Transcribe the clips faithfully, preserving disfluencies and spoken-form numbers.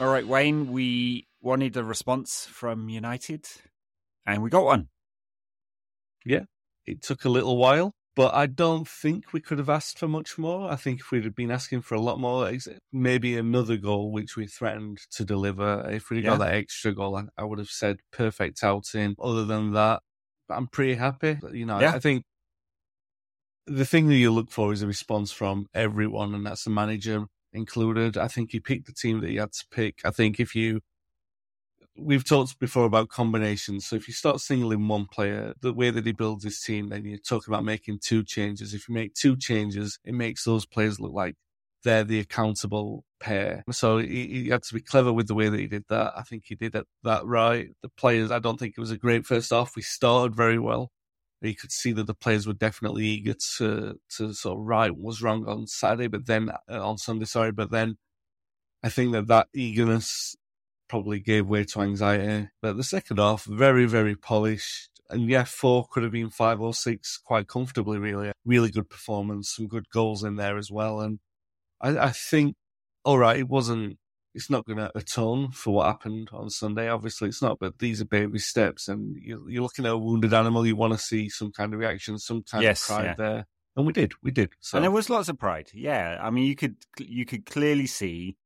All right, Wayne, we wanted a response from United, and we got one. Yeah, it took a little while, but I don't think we could have asked for much more. I think if we'd have been asking for a lot more, maybe another goal, which we threatened to deliver. If we'd have yeah. got that extra goal, I would have said perfect outing. Other than that, I'm pretty happy. You know, yeah. I think the thing that you look for is a response from everyone, and that's the manager included. I think he picked the team that he had to pick. I think if you... We've talked before about combinations. So if you start singling one player, the way that he builds his team, then you talk about making two changes. If you make two changes, it makes those players look like they're the accountable pair. So he, he had to be clever with the way that he did that. I think he did that, that right. The players, I don't think it was a great first half. We started very well. You could see that the players were definitely eager to, to sort of right what was wrong on Saturday, but then uh, on Sunday, sorry. But then I think that that eagerness probably gave way to anxiety. But the second half, very, very polished. And yeah, four could have been five or six quite comfortably, really. Really good performance, some good goals in there as well. And I, I think, all right, it wasn't, it's not going to atone for what happened on Sunday. Obviously, it's not, but these are baby steps. And you're, you're looking at a wounded animal, you want to see some kind of reaction, some kind yes, of pride yeah. there. And we did, we did. So. And there was lots of pride, yeah. I mean, you could you could clearly see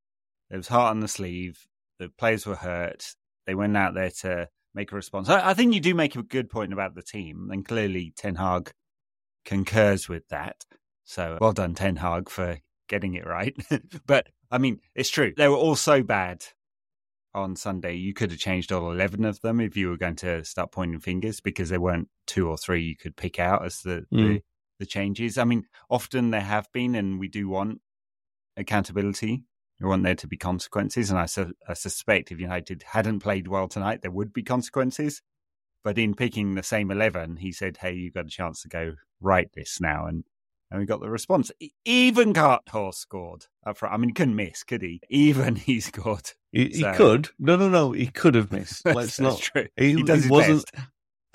there was heart on the sleeve. The players were hurt. They went out there to make a response. I, I think you do make a good point about the team, and clearly Ten Hag concurs with that. So well done, Ten Hag, for getting it right. But, I mean, it's true. They were all so bad on Sunday. You could have changed all eleven of them if you were going to start pointing fingers, because there weren't two or three you could pick out as the, mm. the, the changes. I mean, often there have been, and we do want accountability. We want there to be consequences, and I, su- I suspect if United hadn't played well tonight, there would be consequences. But in picking the same eleven, he said, hey, you've got a chance to go right this now. And, and we got the response. Even Carthor scored. I mean, he couldn't miss, could he? Even he scored. He, so. he could. No, no, no. He could have missed. Let's That's not. True. He, he does his wasn't, best.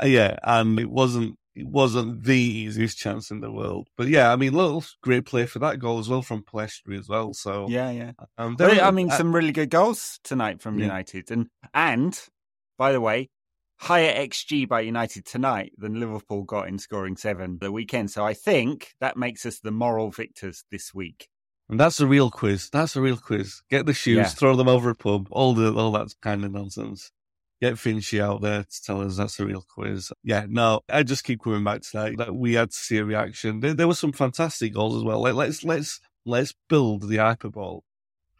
Yeah, and it wasn't. It wasn't the easiest chance in the world. But yeah, I mean, little great play for that goal as well from Pelestri as well. So yeah, yeah. Um, there well, I mean, uh, some really good goals tonight from yeah. United. And, and, by the way, higher X G by United tonight than Liverpool got in scoring seven the weekend. So I think that makes us the moral victors this week. And that's a real quiz. That's a real quiz. Get the shoes, yeah. throw them over a pub, all, the, all that kind of nonsense. Get Finchy out there to tell us that's a real quiz. Yeah, no, I just keep coming back to that. That we had to see a reaction. There, there were some fantastic goals as well. Like, let's let's let's build the hyperbole,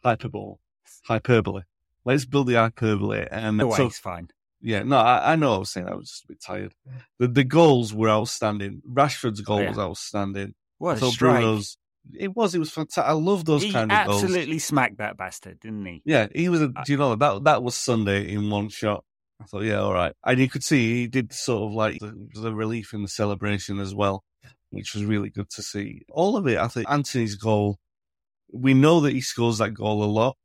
hyperbole, hyperbole. Let's build the hyperbole. And the way so, it's fine. Yeah, no, I, I know. I was saying I was just a bit tired. The the goals were outstanding. Rashford's goal oh, yeah. was outstanding. What a so strike! Bruno's, It was, it was fantastic. I love those he kind of goals. He absolutely smacked that bastard, didn't he? Yeah, he was. A, do you know that that was Sunday in one shot. I thought, yeah, all right. And you could see he did sort of like the, the relief in the celebration as well, which was really good to see. All of it, I think, Anthony's goal, we know that he scores that goal a lot.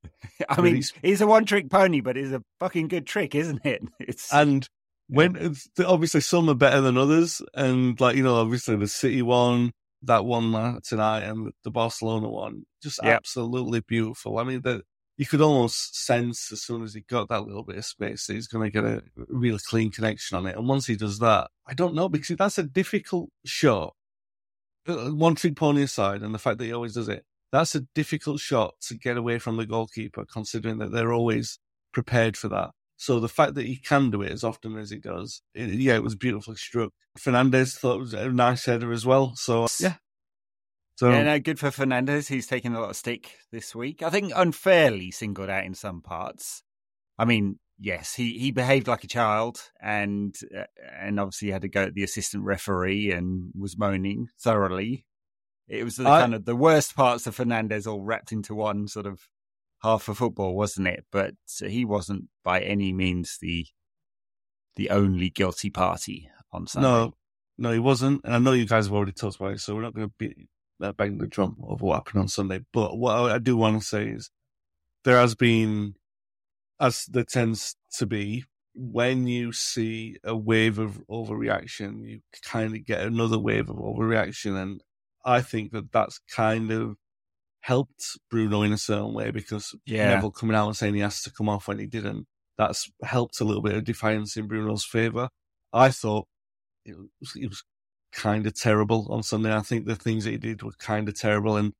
I mean, he's, he's a one-trick pony, but it's a fucking good trick, isn't it? It's And when obviously some are better than others. And, like, you know, obviously the City one, that one tonight, and the Barcelona one, just yep. absolutely beautiful. I mean, that you could almost sense as soon as he got that little bit of space that he's going to get a real clean connection on it. And once he does that, I don't know, because that's a difficult shot. One trick pony aside, and the fact that he always does it, that's a difficult shot to get away from the goalkeeper, considering that they're always prepared for that. So the fact that he can do it as often as he does, it, yeah, it was beautifully struck. Fernandez thought it was a nice header as well. So, yeah. So, yeah, no, good for Fernandez. He's taking a lot of stick this week. I think unfairly singled out in some parts. I mean, yes, he, he behaved like a child, and uh, and obviously had to go at the assistant referee and was moaning thoroughly. It was the I, kind of the worst parts of Fernandez all wrapped into one sort of half of football, wasn't it? But he wasn't by any means the the only guilty party on Sunday. No, no, he wasn't. And I know you guys have already talked about it, so we're not going to be uh, banging the drum over what happened on Sunday. But what I do want to say is there has been, as there tends to be, when you see a wave of overreaction, you kind of get another wave of overreaction. And I think that that's kind of helped Bruno in a certain way, because yeah. Neville coming out and saying he has to come off when he didn't, that's helped a little bit of defiance in Bruno's favour. I thought it was, it was kind of terrible on Sunday. I think the things that he did were kind of terrible, and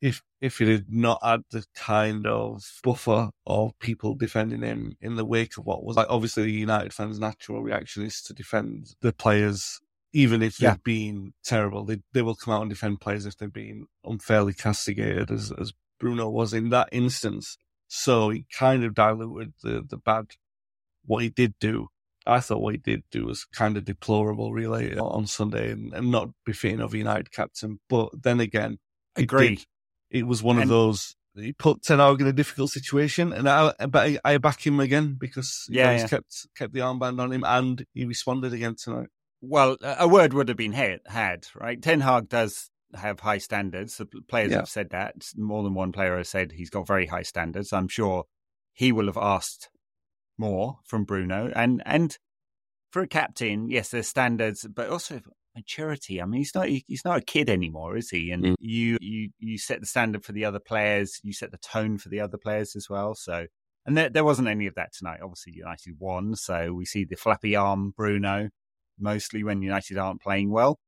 If if he had not had the kind of buffer of people defending him in the wake of what was, like, obviously the United fans' natural reaction is to defend the players, even if yeah. they've been terrible. They they will come out and defend players if they've been unfairly castigated, as as Bruno was in that instance. So he kind of diluted the, the bad, what he did do. I thought what he did do was kind of deplorable, really, on Sunday, and, and not befitting of a United captain. But then again, agreed. It was one of and, those, he put Ten Hag in a difficult situation, and I, but I, I back him again because yeah, he's yeah. kept kept the armband on him, and he responded again tonight. Well, a word would have been had, right? Ten Hag does have high standards. The players yeah. have said that. More than one player has said he's got very high standards. I'm sure he will have asked more from Bruno. And, and for a captain, yes, there's standards, but also maturity. I mean, he's not he's not a kid anymore, is he? And mm. you, you you set the standard for the other players. You set the tone for the other players as well. So, and there, there wasn't any of that tonight. Obviously, United won. So we see the flappy arm Bruno mostly when United aren't playing well.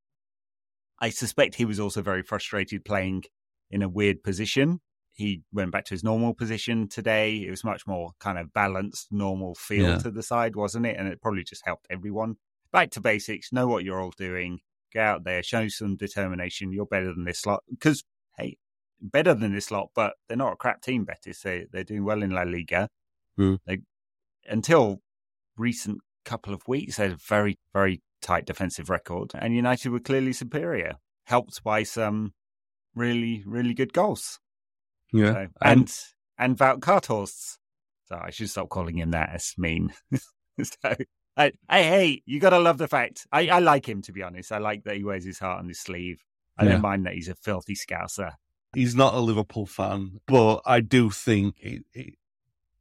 I suspect he was also very frustrated playing in a weird position. He went back to his normal position today. It was much more kind of balanced, normal feel yeah. to the side, wasn't it? And it probably just helped everyone. Back to basics, know what you're all doing, go out there, show some determination, you're better than this lot. Because, hey, better than this lot, but they're not a crap team, Betis. They, they're doing well in La Liga. Mm. They, until recent couple of weeks, they had a very, very tight defensive record, and United were clearly superior, helped by some really, really good goals. Yeah, so, and, and and Wout Weghorst. So I should stop calling him that, as mean. so... Hey, hey, you got to love the fact. I, I like him, to be honest. I like that he wears his heart on his sleeve. I yeah. don't mind that he's a filthy Scouser. He's not a Liverpool fan, but I do think it, it,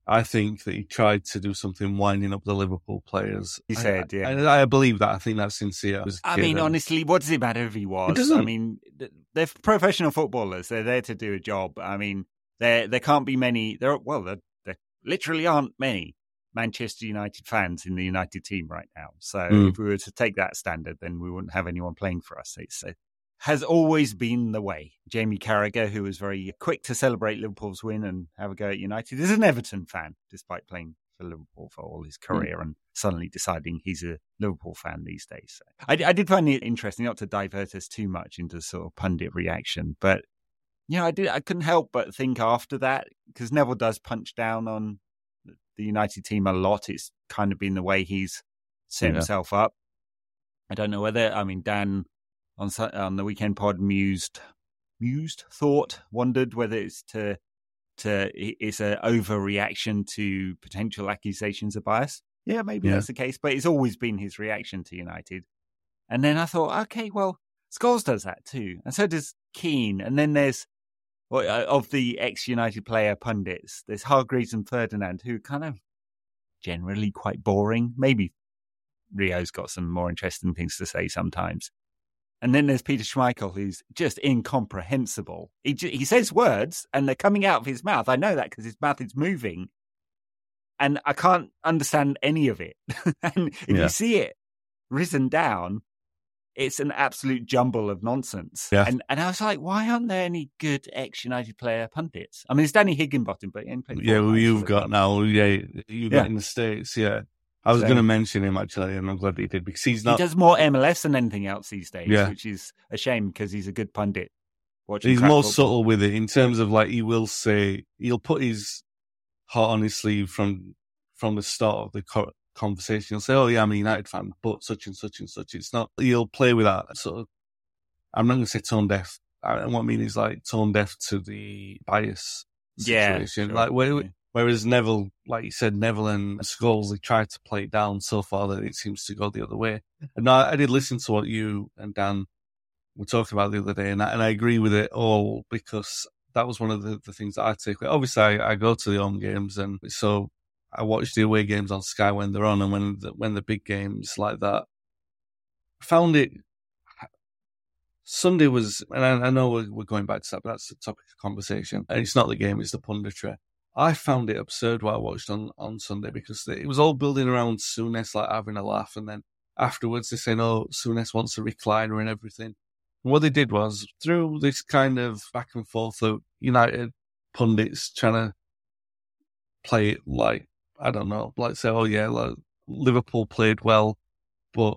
I think that he tried to do something winding up the Liverpool players. He said, I, yeah. And I, I believe that. I think that's sincere. I mean, honestly, what does it matter if he was? It doesn't. I mean, they're professional footballers. They're there to do a job. I mean, there there can't be many. There, well, there, there literally aren't many Manchester United fans in the United team right now. So mm. if we were to take that standard, then we wouldn't have anyone playing for us. It has always been the way. Jamie Carragher, who was very quick to celebrate Liverpool's win and have a go at United, is an Everton fan, despite playing for Liverpool for all his career mm. and suddenly deciding he's a Liverpool fan these days. So I, I did find it interesting, not to divert us too much into sort of pundit reaction, but you know, I, did, I couldn't help but think after that, because Neville does punch down on the United team a lot. It's kind of been the way he's set yeah. himself up. I don't know whether, I mean, Dan on on the weekend pod mused, mused, thought, wondered whether it's to to it's an overreaction to potential accusations of bias. Yeah, maybe yeah. that's the case, but it's always been his reaction to United. And then I thought, okay, well, Scholes does that too, and so does Keane. And then there's Well, of the ex-United player pundits, there's Hargreaves and Ferdinand, who are kind of generally quite boring. Maybe Rio's got some more interesting things to say sometimes. And then there's Peter Schmeichel, who's just incomprehensible. He just, he says words, and they're coming out of his mouth. I know that because his mouth is moving, and I can't understand any of it. and if yeah. you see it written down, it's an absolute jumble of nonsense. Yeah. And and I was like, why aren't there any good ex-United player pundits? I mean, it's Danny Higginbottom, but... In yeah, well, you've got now. Yeah, you've yeah. got in the States, yeah. I was so, going to mention him, actually, and I'm glad that he did, because he's not... He does more M L S than anything else these days, yeah. which is a shame, because he's a good pundit. He's more football. subtle with it, in terms of, like, he will say... He'll put his heart on his sleeve from from the start of the... Co- conversation. He'll say, oh yeah, I'm a United fan, but such and such and such. It's not, he'll play with that sort of, I'm not going to say tone deaf. I, what I mean is like tone deaf to the bias situation. Yeah, sure. Like where, whereas Neville, like you said, Neville and Scholes, they tried to play it down so far that it seems to go the other way. And I, I did listen to what you and Dan were talking about the other day, and I, and I agree with it all, because that was one of the, the things that I take away. Obviously, I, I go to the home games, and so I watch the away games on Sky when they're on, and when the, when the big games like that, I found it Sunday was, and I, I know we're, we're going back to that, but that's the topic of conversation. And it's not the game, it's the punditry. I found it absurd what I watched on, on Sunday because it was all building around Souness, like having a laugh. And then afterwards they say, no, Souness wants a recliner and everything. And what they did was, through this kind of back and forth of United pundits trying to play it like, I don't know, like say, oh yeah, like Liverpool played well, but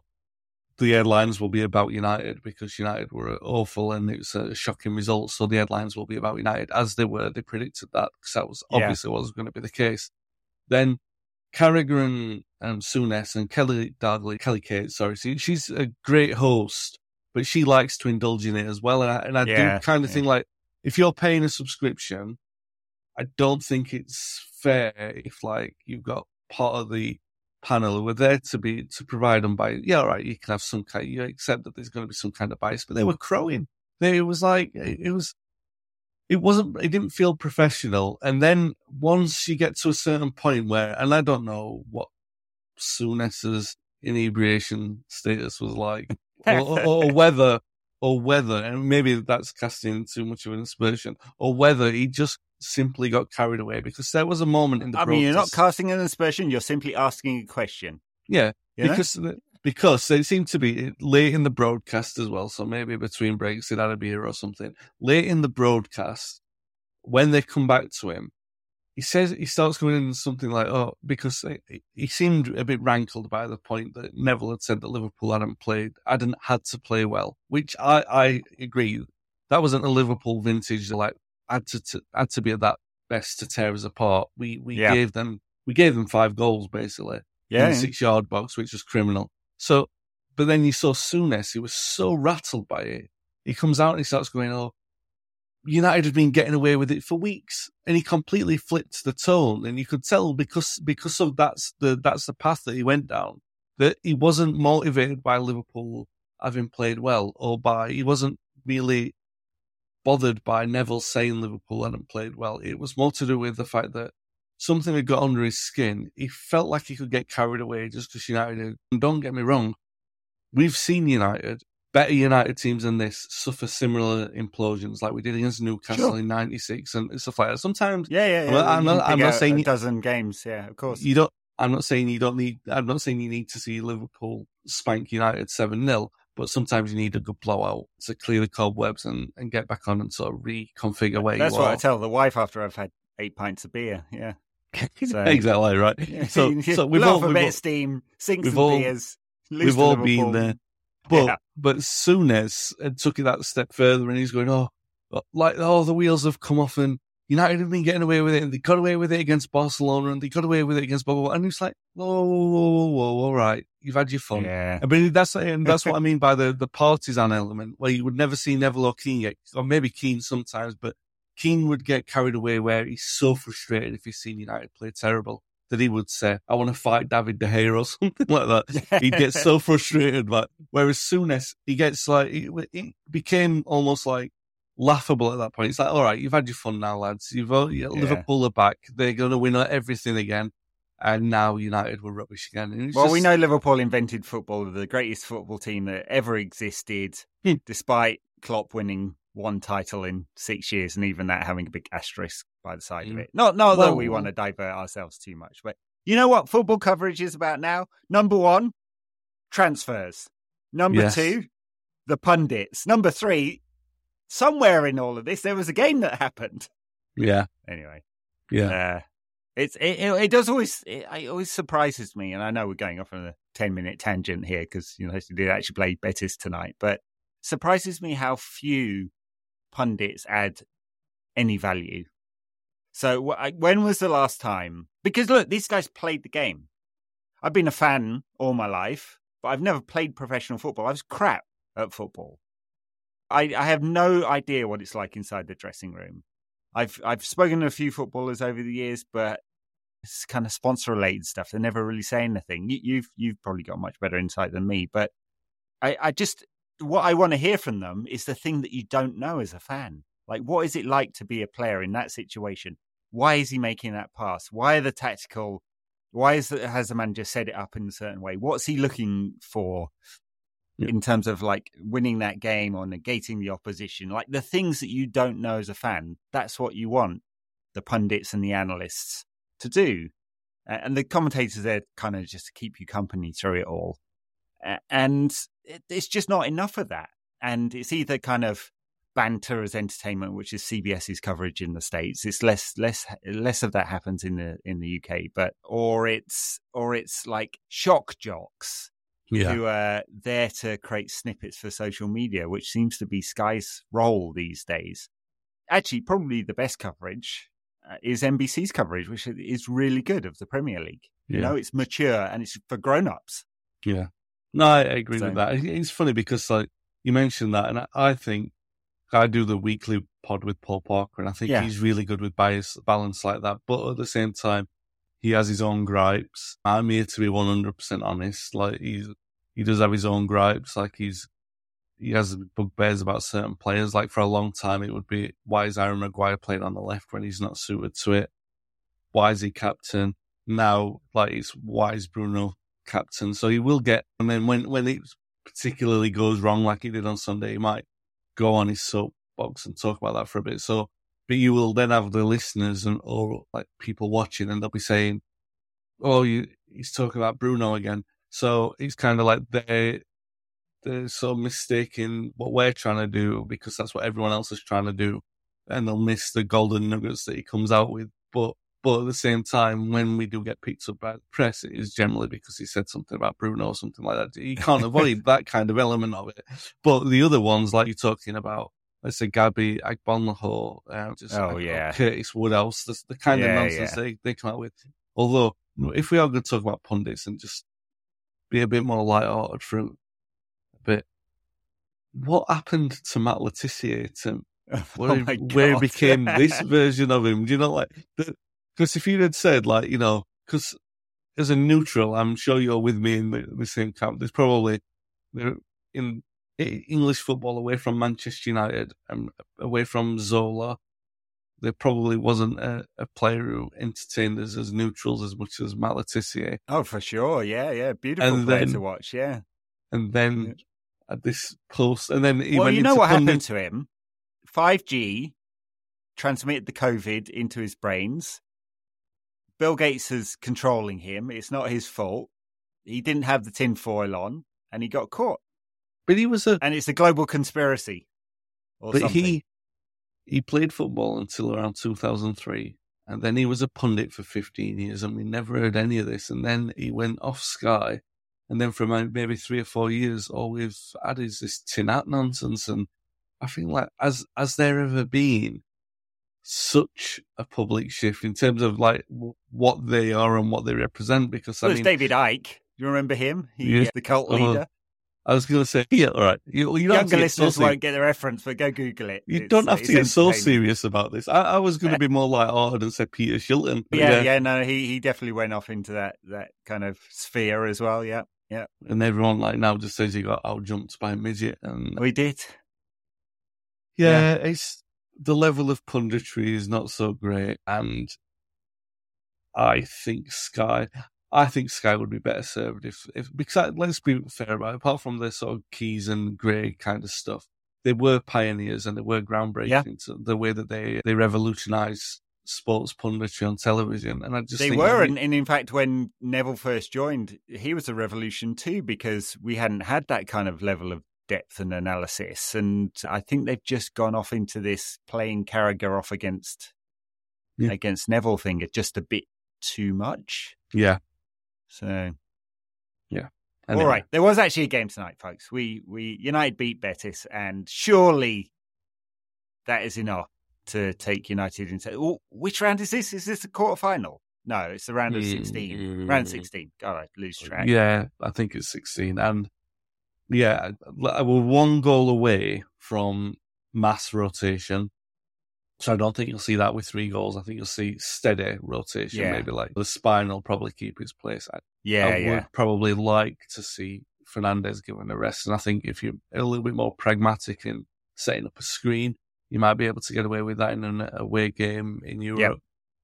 the headlines will be about United because United were awful and it was a shocking result. So the headlines will be about United, as they were. They predicted that because that was obviously yeah. wasn't going to be the case. Then Carragher and um, Souness and Kelly Dalglish, Kelly Cates, sorry, see, she's a great host, but she likes to indulge in it as well. And I, and I yeah, do kind of yeah. think like, if you're paying a subscription, I don't think it's fair if like you've got part of the panel who are there to be to provide them by yeah, all right, you can have some kind of, you accept that there's going to be some kind of bias, but they were crowing. They it was like it was, it wasn't, it didn't feel professional. And then once you get to a certain point where, and I don't know what Souness's inebriation status was like, or, or, or whether, or whether, and maybe that's casting too much of an aspersion, or whether he just simply got carried away, because there was a moment in the I protest. mean, you're not casting an aspersion, you're simply asking a question. Yeah, you because the, because it seemed to be late in the broadcast as well, so maybe between breaks he'd had a beer or something. Late in the broadcast, when they come back to him, he says he starts going in something like, oh, because he, he seemed a bit rankled by the point that Neville had said that Liverpool hadn't played, hadn't had to play well, which I, I agree. That wasn't a Liverpool vintage, like, had to, to had to be at that best to tear us apart. We we yeah. gave them we gave them five goals basically yeah. in the six yard box, which was criminal. So, but then you saw Souness, he was so rattled by it. He comes out and he starts going, "Oh, United have been getting away with it for weeks," and he completely flipped the tone. And you could tell because because of that's the that's the path that he went down. That he wasn't motivated by Liverpool having played well, or by he wasn't really. bothered by Neville saying Liverpool hadn't played well. It was more to do with the fact that something had got under his skin. He felt like he could get carried away just because United had. And don't get me wrong, we've seen United, better United teams than this, suffer similar implosions like we did against Newcastle sure. in ninety-six and stuff like that. Sometimes, yeah, yeah, yeah. I'm not, I'm not saying a dozen games, yeah, of course. You don't. I'm not saying you don't need. I'm not saying you need to see Liverpool spank United seven nil. But sometimes you need a good blowout to clear the cobwebs and, and get back on and sort of reconfigure where That's you are. That's what I tell the wife after I've had eight pints of beer, yeah. So, exactly, right. So, so we've all, a we've bit all, of steam, sink some all, beers, We've all been there. But, yeah. but Souness took it that step further and he's going, oh, like, oh, the wheels have come off and United have been getting away with it and they got away with it against Barcelona and they got away with it against blah, blah, blah. And it's like, whoa, whoa, whoa, whoa, all right. You've had your fun. Yeah. I mean, that's and that's what I mean by the, the partisan element, where you would never see Neville or Keane yet, or maybe Keane sometimes, but Keane would get carried away where he's so frustrated if he's seen United play terrible that he would say, I want to fight David De Gea or something like that. He gets so frustrated. But whereas Souness, he gets like, it, it became almost like, laughable at that point. It's like, all right, you've had your fun now, lads. You've all, yeah, yeah. Liverpool are back. They're going to win everything again. And now United were rubbish again. Well, just... we know Liverpool invented football. They're the greatest football team that ever existed, hmm. despite Klopp winning one title in six years and even that having a big asterisk by the side hmm. of it. Not, not well, that we well. want to divert ourselves too much. But you know what football coverage is about now? Number one, transfers. Number yes. two, the pundits. Number three, somewhere in all of this, there was a game that happened. Yeah. Anyway. Yeah. Uh, it's it, it. It does always. It, it always surprises me, and I know we're going off on a ten-minute tangent here because you know they did actually play Betis tonight, but surprises me how few pundits add any value. So when was the last time? Because look, these guys played the game. I've been a fan all my life, but I've never played professional football. I was crap at football. I, I have no idea what it's like inside the dressing room. I've I've spoken to a few footballers over the years, but it's kind of sponsor-related stuff. They never really say anything. You, you've you've probably got much better insight than me, but I, I just what I want to hear from them is the thing that you don't know as a fan. Like, what is it like to be a player in that situation? Why is he making that pass? Why are the tactical? Why is the, has the manager set it up in a certain way? What's he looking for? yeah. in terms of like winning that game or negating the opposition, like the things that you don't know as a fan. That's what you want the pundits and the analysts to do. Uh, and the commentators, they're kind of just to keep you company through it all. Uh, and it, it's just not enough of that. And it's either kind of banter as entertainment, which is CBS's coverage in the States. It's less, less, less of that happens in the in the U K. But or it's or it's like shock jocks yeah. who are there to create snippets for social media, which seems to be Sky's role these days. Actually, probably the best coverage is N B C's coverage, which is really good of the Premier League. Yeah. You know, it's mature and it's for grown-ups. Yeah, no, I agree so, with that. It's funny because like you mentioned that, and I, I think. I do the weekly pod with Paul Parker, and I think yeah. he's really good with bias balance like that. But at the same time, he has his own gripes. I'm here to be one hundred percent honest. Like he's, he does have his own gripes. Like he's, he has bugbears about certain players. Like for a long time, it would be, why is Aaron Maguire playing on the left when he's not suited to it? Why is he captain? Now, like it's, why is Bruno captain? So he will get, and then when, when it particularly goes wrong, like he did on Sunday, he might go on his soapbox and talk about that for a bit. So, but you will then have the listeners and or like people watching, and they'll be saying, "Oh, you, he's talking about Bruno again." So it's kind of like they they're so mistaken what we're trying to do because that's what everyone else is trying to do, and they'll miss the golden nuggets that he comes out with. But but at the same time, when we do get picked up by the press, it is generally because he said something about Bruno or something like that. You can't avoid that kind of element of it. But the other ones, like you're talking about, let's say Gabby Agbonlahor, um, just oh, like, yeah. Curtis Woodhouse, the, the kind yeah, of nonsense yeah. they, they come out with. Although, if we are going to talk about pundits and just be a bit more light-hearted for a bit, what happened to Matt Le Tissier? To, where, oh where became this version of him? Do you know, like... The, Because if you had said, like, you know, because as a neutral, I'm sure you're with me in the, the same camp. There's probably, in English football, away from Manchester United, and away from Zola, there probably wasn't a, a player who entertained us as neutrals as much as Matt Le Tissier. Oh, for sure. Yeah, yeah. Beautiful and player then, to watch, yeah. And then at this post, and then he well, went you know into what Pundit- happened to him? five G transmitted the COVID into his brains. Bill Gates is controlling him. It's not his fault. He didn't have the tinfoil on, and he got caught. But he was a... And it's a global conspiracy or but something. he he played football until around two thousand three, and then he was a pundit for fifteen years, and we never heard any of this. And then he went off Sky, and then for maybe three or four years, all we've had is this tin hat nonsense. And I think, like, as as there ever been... such a public shift in terms of like w- what they are and what they represent, because well, I mean, David Ike, do you remember him? He's yeah. the cult leader. Uh, I was going to say, yeah, all right. You, you don't Younger listeners so won't get the reference, but go Google it. You it's, don't have to get so serious about this. I, I was going to be more lighthearted and say Peter Shilton. Yeah, yeah, yeah, no, he he definitely went off into that that kind of sphere as well. Yeah, yeah. And everyone like now just says he got out jumped by a midget, and we did. Yeah, yeah. it's. The level of punditry is not so great, and I think Sky, I think Sky would be better served if, if because let's be fair about it, apart from the sort of Keys and Grey kind of stuff, they were pioneers and they were groundbreaking yeah. to the way that they they revolutionised sports punditry on television. And I just they think were, and in fact, when Neville first joined, he was a revolution too because we hadn't had that kind of level of depth and analysis, and I think they've just gone off into this playing Carragher off against yeah. against Neville thing. It's just a bit too much. Yeah. So. Yeah. Anyway. All right. There was actually a game tonight, folks. We we United beat Betis, and surely that is enough to take United into. Oh, which round is this? Is this the quarterfinal? No, it's the round of sixteen. Mm-hmm. Round sixteen. All right, lose track. Yeah, I think it's sixteen, and. Yeah, we're one goal away from mass rotation. So I don't think you'll see that with three goals. I think you'll see steady rotation, yeah. maybe like the spine will probably keep his place. I, yeah, I yeah. would probably like to see Fernandez given a rest. And I think if you're a little bit more pragmatic in setting up a screen, you might be able to get away with that in an away game in Europe yep.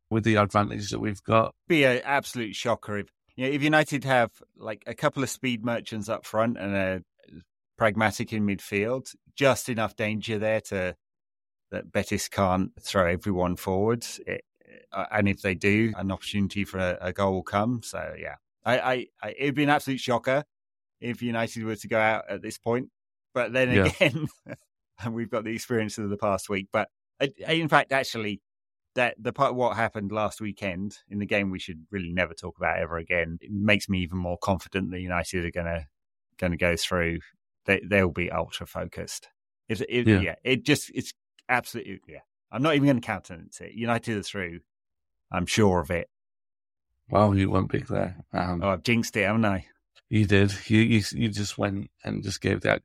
with the advantage that we've got. Be an absolute shocker if, you know, if United have like a couple of speed merchants up front and a pragmatic in midfield. Just enough danger there to that Betis can't throw everyone forwards. It, and if they do, an opportunity for a, a goal will come. So, yeah, I, I, I, it'd be an absolute shocker if United were to go out at this point. But then yeah. again, and we've got the experience of the past week. But I, I, in fact, actually, that the part of what happened last weekend in the game we should really never talk about ever again, it makes me even more confident that United are going to going to go through. They, they'll be ultra focused. If, if, yeah. yeah, it just it's absolutely yeah. I'm not even going to countenance it. United are through. I'm sure of it. Well, you won't be there. Um, oh, I've jinxed it, haven't I? You did. You you you just went and just gave that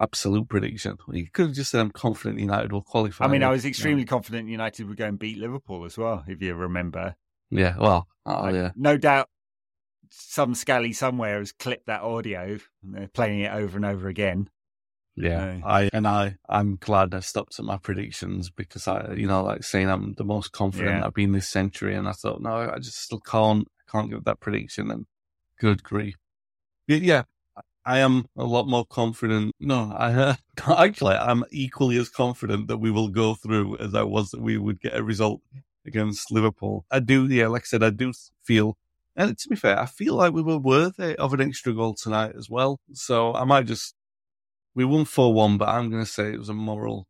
absolute prediction. You could have just said, I'm confident United will qualify. I mean, I was extremely yeah. confident United would go and beat Liverpool as well, if you remember. Yeah, well, oh, like, yeah. no doubt some scally somewhere has clipped that audio and they're playing it over and over again. Yeah, so. I and I, I'm glad I stopped at my predictions because, I, you know, like saying I'm the most confident yeah. I've been this century, and I thought, no, I just still can't, can't give that prediction, and good grief. Yeah. I am a lot more confident. No, I uh, actually, I'm equally as confident that we will go through as I was that we would get a result against Liverpool. I do, yeah, like I said, I do feel, and to be fair, I feel like we were worthy of an extra goal tonight as well. So I might just, we won four one, but I'm going to say it was a moral,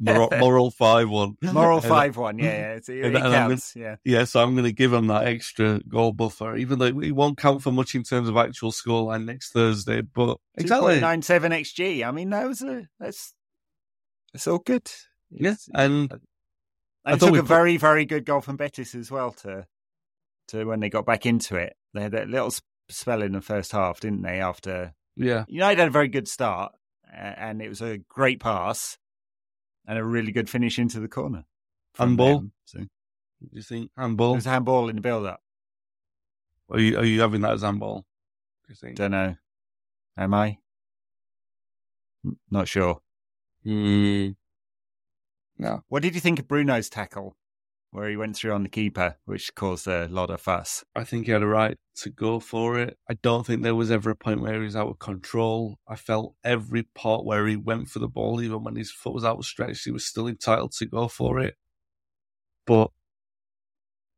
moral, moral five one. Moral five one, yeah, yeah. It's, it and, and counts, gonna, yeah. Yeah, so I'm going to give them that extra goal buffer, even though it won't count for much in terms of actual scoreline next Thursday, but exactly. two point nine seven X G, I mean, that was a, that's, that's all good. It's, yeah, and... And I it took a put, very, very good goal from Betis as well to, to when they got back into it. They had that little spell in the first half, didn't they, after... Yeah. United had a very good start, and it was a great pass. And a really good finish into the corner. Handball? So. Do you think handball? There's a handball in the build-up. Are you, are you having that as handball? Do you think? Don't know. Am I? Not sure. Mm. No. What did you think of Bruno's tackle, where he went through on the keeper, which caused a lot of fuss? I think he had a right to go for it. I don't think there was ever a point where he was out of control. I felt every part where he went for the ball, even when his foot was outstretched, he was still entitled to go for it. But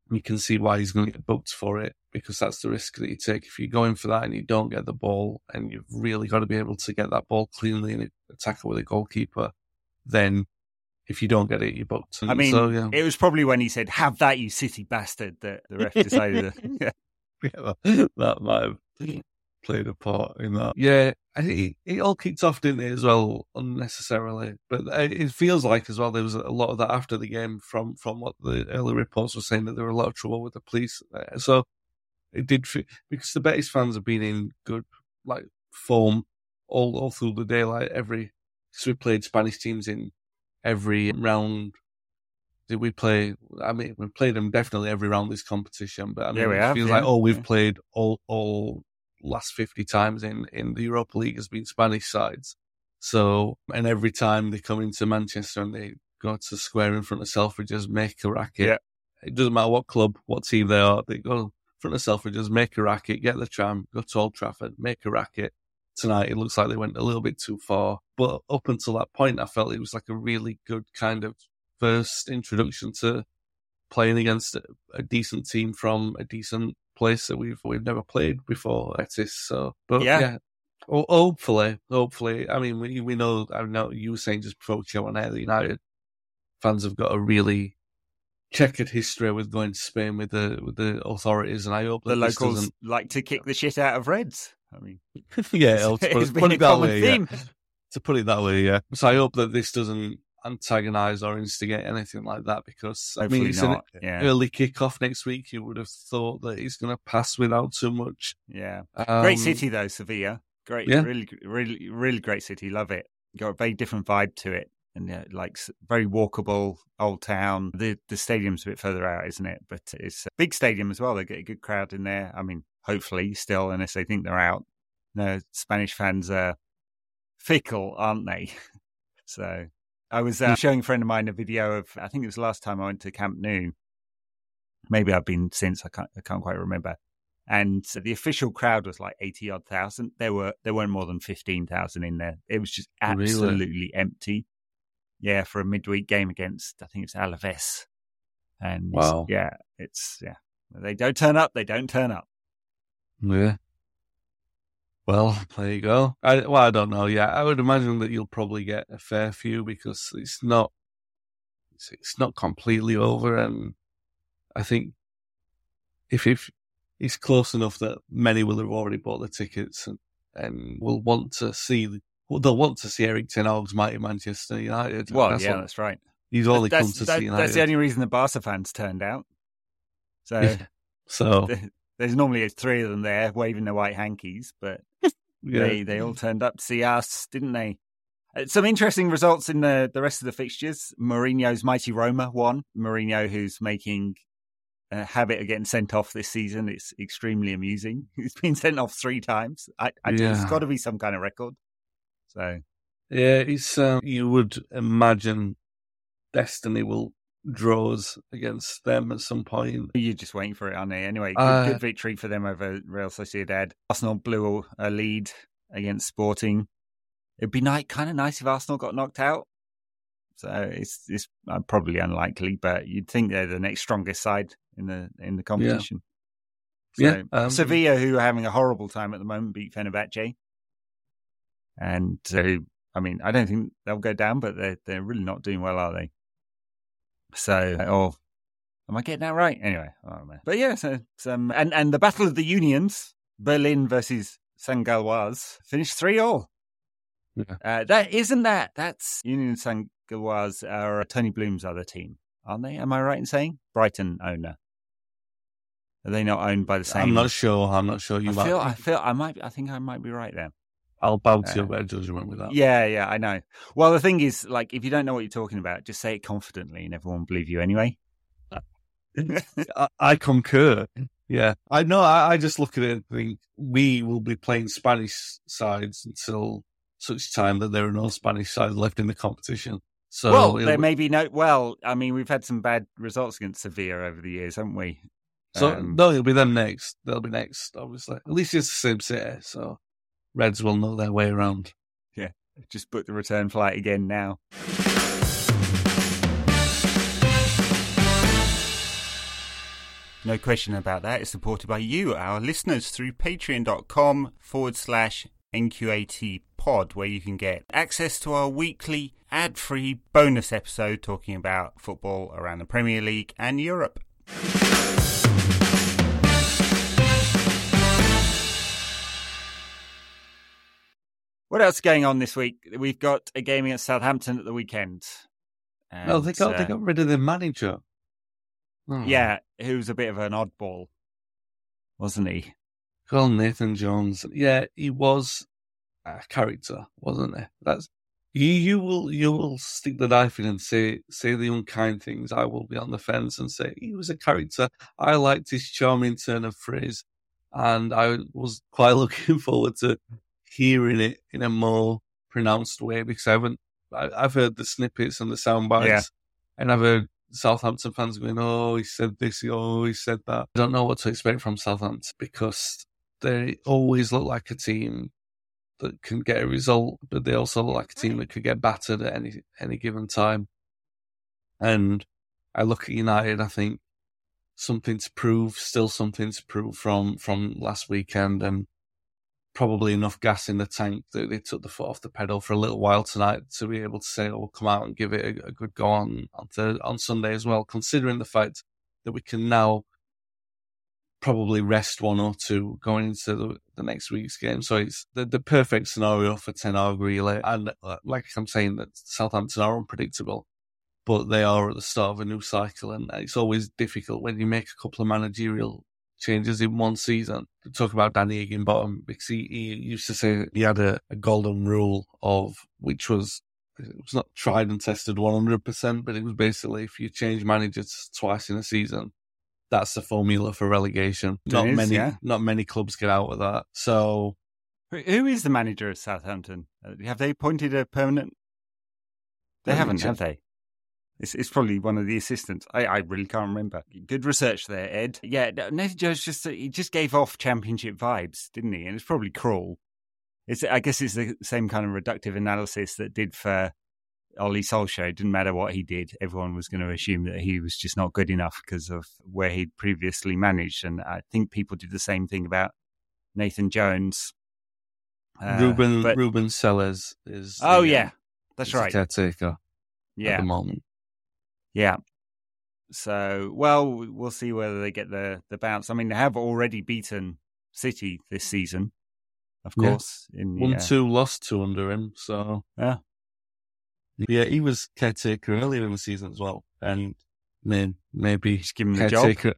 you can see why he's going to get booked for it, because that's the risk that you take. If you're going for that and you don't get the ball, and you've really got to be able to get that ball cleanly and attack it with a goalkeeper, then... If you don't get it, you're booked. And I mean, so, yeah. it was probably when he said, have that, you city bastard, that the ref decided to... yeah. Yeah, that, that might have played a part in that. Yeah, I think it all kicked off, didn't it, as well, unnecessarily. But it feels like, as well, there was a lot of that after the game from, from what the early reports were saying, that there were a lot of trouble with the police. So it did... Because the Betis fans have been in good like form all, all through the day, like every... Because we played Spanish teams in... Every round did we play? I mean, we played them definitely every round of this competition, but I mean, yeah, it have, feels yeah. like, oh, we've yeah. played all all last fifty times in, in the Europa League has been Spanish sides. So, and every time they come into Manchester and they go to square in front of Selfridges, make a racket. Yeah. It doesn't matter what club, what team they are, they go in front of Selfridges, make a racket, get the tram, go to Old Trafford, make a racket. Tonight, it looks like they went a little bit too far. But up until that point, I felt it was like a really good kind of first introduction to playing against a, a decent team from a decent place that we've we've never played before. Betis, so, but yeah, yeah. Oh, hopefully, hopefully. I mean, we we know. I know you were saying just before you on air that United fans have got a really checkered history with going to Spain with the with the authorities, and I hope that the locals doesn't... like to kick the shit out of Reds. I mean, yeah, it's, it's put, been put a common way, theme. Yeah. To put it that way, yeah. So I hope that this doesn't antagonise or instigate anything like that, because hopefully I mean, it's not. An yeah. early kickoff next week. You would have thought that he's going to pass without too much. Yeah, um, great city though, Sevilla. Great, yeah. really, really, really great city. Love it. Got a very different vibe to it, and yeah, like very walkable old town. The the stadium's a bit further out, isn't it? But it's a big stadium as well. They get a good crowd in there. I mean. Hopefully, still, unless they think they're out. No, Spanish fans are fickle, aren't they? So I was uh, showing a friend of mine a video of, I think it was the last time I went to Camp Nou. Maybe I've been since, I can't, I can't quite remember. And so the official crowd was like eighty odd thousand. There were there weren't more than fifteen thousand in there. It was just absolutely really? empty. Yeah, for a midweek game against I think it's Alaves. And wow. yeah, it's yeah. They don't turn up. They don't turn up. Yeah. Well, there you go. I, well, I don't know. Yeah, I would imagine that you'll probably get a fair few because it's not it's, it's not completely over, and I think if if it's close enough that many will have already bought the tickets and, and will want to see they'll want to see Eric Ten Hag's mighty Manchester United. Well, that's yeah, what, that's right. He's only that's, come to that, see United. That's the only reason the Barca fans turned out. So, yeah. so there's normally three of them there waving their white hankies, but yeah. they they all turned up to see us, didn't they? Some interesting results in the, the rest of the fixtures. Mourinho's mighty Roma won. Mourinho, who's making a habit of getting sent off this season, it's extremely amusing. He's been sent off three times. I, I yeah. It's got to be some kind of record. So, yeah, it's um, you would imagine destiny will. Draws against them at some point. You're just waiting for it, aren't you? Anyway, good, uh, good victory for them over Real Sociedad. Arsenal blew a lead against Sporting. It'd be nice, kind of nice if Arsenal got knocked out. So it's it's probably unlikely, but you'd think they're the next strongest side in the in the competition. Yeah, so, yeah um, Sevilla, who are having a horrible time at the moment, beat Fenerbahce, and so I mean, I don't think they'll go down, but they're they're really not doing well, are they? So, oh, am I getting that right? Anyway, oh man. But yeah, so um, and and the Battle of the Unions, Berlin versus Saint Gilloise, finished three all. Yeah. Uh, that isn't that. That's Union Saint Gilloise are Tony Bloom's other team, aren't they? Am I right in saying Brighton owner? Are they not owned by the same? I'm not sure. I'm not sure. You I might. Feel, I feel. I might. I think I might be right there. I'll bow to your better judgment with that. Yeah, yeah, I know. Well, the thing is, like, if you don't know what you're talking about, just say it confidently and everyone will believe you anyway. I, I concur. Yeah. I know. I, I just look at it and think we will be playing Spanish sides until such time that there are no Spanish sides left in the competition. So well, there may be no. Well, I mean, we've had some bad results against Sevilla over the years, haven't we? So, um, no, it'll be them next. They'll be next, obviously. At least it's the same city, so. Reds will know their way around. Yeah, just book the return flight again now. No question about that. It's supported by you, our listeners, through patreon.com forward slash NQAT pod, where you can get access to our weekly ad-free bonus episode talking about football around the Premier League and Europe. What else is going on this week? We've got a game against Southampton at the weekend. And, no, they got uh, they got rid of the manager. Oh. Yeah, who's a bit of an oddball, wasn't he? Call Nathan Jones. Yeah, he was a character, wasn't he? That's you. You will you will stick the knife in and say say the unkind things. I will be on the fence and say he was a character. I liked his charming turn of phrase, and I was quite looking forward to. Hearing it in a more pronounced way because I haven't, I, I've heard the snippets and the sound bites, yeah. and I've heard Southampton fans going, "Oh, he said this, oh, he said that." I don't know what to expect from Southampton because they always look like a team that can get a result, but they also look like a team that could get battered at any any given time. And I look at United, I think something to prove, still something to prove from from last weekend, and. Probably enough gas in the tank that they took the foot off the pedal for a little while tonight to be able to say, oh, we'll come out and give it a, a good go on on, th- on Sunday as well, considering the fact that we can now probably rest one or two going into the, the next week's game. So it's the, the perfect scenario for Ten Hag, really. And uh, like I'm saying, that Southampton are unpredictable, but they are at the start of a new cycle, and it's always difficult when you make a couple of managerial changes in one season. Talk about Danny Higginbottom, because he, he used to say he had a, a golden rule of, which was, it was not tried and tested one hundred percent, but it was basically if you change managers twice in a season, that's the formula for relegation. It not is, many, yeah. not many clubs get out of that. So, who is the manager of Southampton? Have they appointed a permanent? They haven't, have they? It's, it's probably one of the assistants. I, I really can't remember. Good research there, Ed. Yeah, Nathan Jones just he just gave off Championship vibes, didn't he? And it's probably cruel. It's I guess it's the same kind of reductive analysis that did for Ole Solskjaer. It didn't matter what he did. Everyone was going to assume that he was just not good enough because of where he'd previously managed. And I think people did the same thing about Nathan Jones. Uh, Ruben but, Ruben Sellers is... Oh, the, yeah. That's right. Caretaker yeah. at the moment. Yeah. So, well, we'll see whether they get the, the bounce. I mean, they have already beaten City this season, of course. Yeah. In the, One, uh, two, lost two under him, so... Yeah. Yeah, he was caretaker earlier in the season as well, and then maybe just give him the job.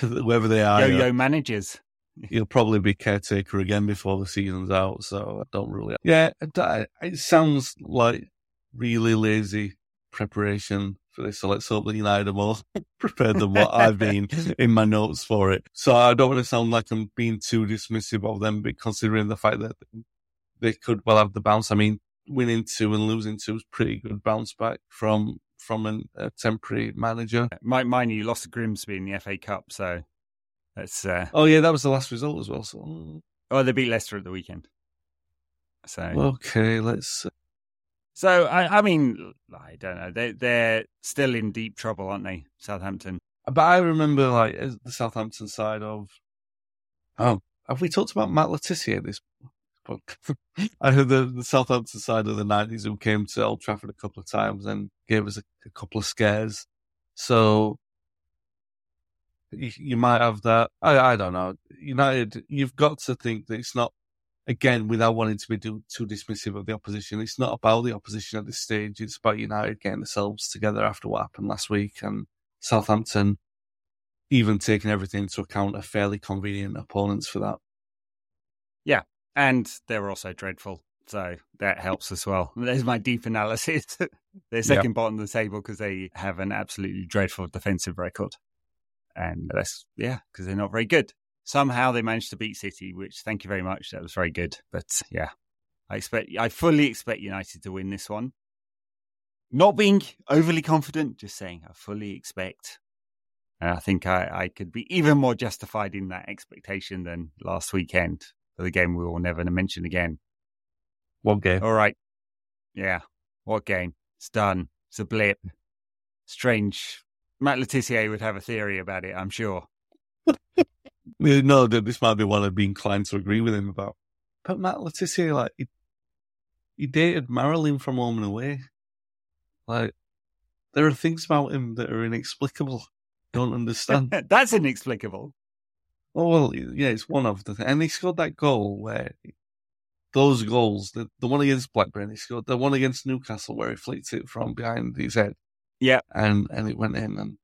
Whoever they are, yo-yo managers, he'll probably be caretaker again before the season's out. So I don't really. Yeah, it sounds like really lazy preparation for this. So let's hope that United are more prepared than what I've been in my notes for it. So I don't want to sound like I'm being too dismissive of them, but considering the fact that they could well have the bounce, I mean. Winning two and losing two is pretty good bounce back from from an, a temporary manager. Mind you, you lost to Grimsby in the F A Cup, so that's... Uh... Oh, yeah, that was the last result as well. So, oh, they beat Leicester at the weekend. So okay, let's... So, I, I mean, I don't know. They, they're still in deep trouble, aren't they, Southampton? But I remember like the Southampton side of... Oh, have we talked about Matt Le Tissier this I heard the, the Southampton side of the nineties who came to Old Trafford a couple of times and gave us a, a couple of scares. So you, you might have that. I, I don't know. United, you've got to think that it's not, again, without wanting to be too, too dismissive of the opposition, it's not about the opposition at this stage. It's about United getting themselves together after what happened last week, and Southampton, even taking everything into account, are fairly convenient opponents for that. Yeah. And they're also dreadful, so that helps as well. There's my deep analysis. They're second yep. bottom of the table because they have an absolutely dreadful defensive record. And that's, yeah, because they're not very good. Somehow they managed to beat City, which, thank you very much, that was very good. But, yeah, I expect, I fully expect United to win this one. Not being overly confident, just saying I fully expect. And I think I, I could be even more justified in that expectation than last weekend. For the game we will never mention again. What game? All right. Yeah. What game? It's done. It's a blip. Strange. Matt Le Tissier would have a theory about it, I'm sure. No, this might be one I'd be inclined to agree with him about. But Matt Le Tissier, like, he, he dated Marilyn from Home and Away. Like, there are things about him that are inexplicable. Don't understand. That's inexplicable. Oh, well, yeah, it's one of the things. And he scored that goal where those goals, the, the one against Blackburn, he scored the one against Newcastle where he flicked it from behind his head. Yeah. And and it went in. And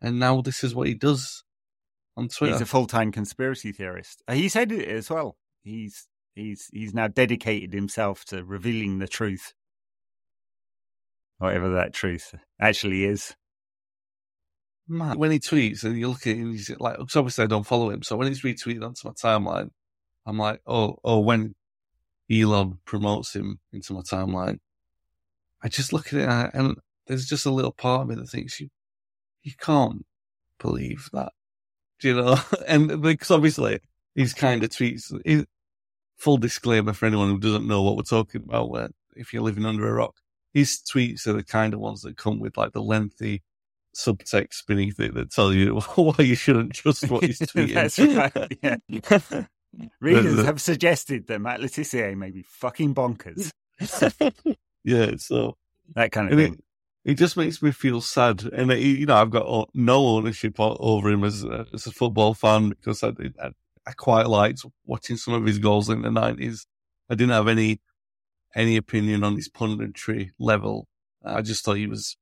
and now this is what he does on Twitter. He's a full-time conspiracy theorist. He said it as well. He's he's he's now dedicated himself to revealing the truth. Whatever that truth actually is. Man, when he tweets and you look at him, he's like, because obviously I don't follow him. So when he's retweeted onto my timeline, I'm like, oh, oh, when Elon promotes him into my timeline, I just look at it and, I, and there's just a little part of me that thinks you, you can't believe that, do you know? And because obviously these kind of tweets, he, full disclaimer for anyone who doesn't know what we're talking about, where if you're living under a rock, his tweets are the kind of ones that come with like the lengthy subtext beneath it that tell you why you shouldn't trust what he's tweeting. That's right, yeah. Readers have suggested that Matt Le Tissier may be fucking bonkers. Yeah, so... That kind of thing. It, it just makes me feel sad. And, it, you know, I've got no ownership over him as a, as a football fan because I, I, I quite liked watching some of his goals in the nineties. I didn't have any any opinion on his punditry level. I just thought he was...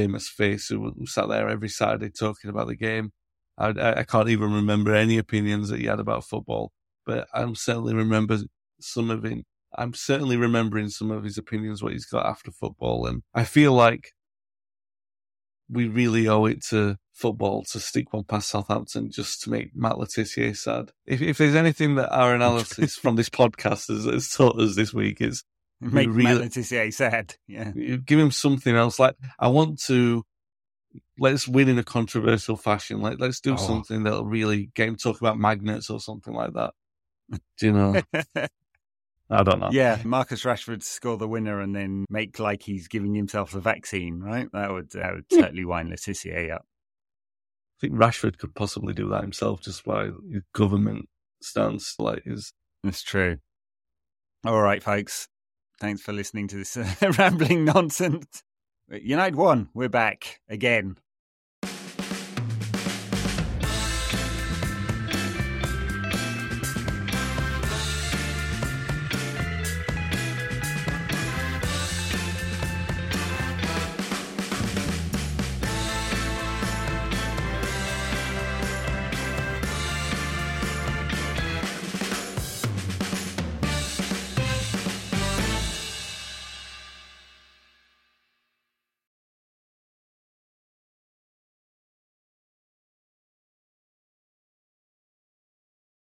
famous face who, who sat there every Saturday talking about the game. I, I, I can't even remember any opinions that he had about football, but I'm certainly remember some of him. I'm certainly remembering some of his opinions, what he's got after football, and I feel like we really owe it to football to stick one past Southampton just to make Matt Le Tissier sad. If, if there's anything that our analysis from this podcast has, has taught us this week, it's Make really, Matt Le Tissier sad. Yeah. Give him something else. Like, I want to, let's win in a controversial fashion. Like, let's do oh. something that'll really get him talk about magnets or something like that. Do you know? I don't know. Yeah, Marcus Rashford score the winner and then make like he's giving himself the vaccine, right? That would that would totally wind Le Tissier up. I think Rashford could possibly do that himself just by his government stance. Like his... That's true. All right, folks. Thanks for listening to this uh, rambling nonsense. United won. We're back again.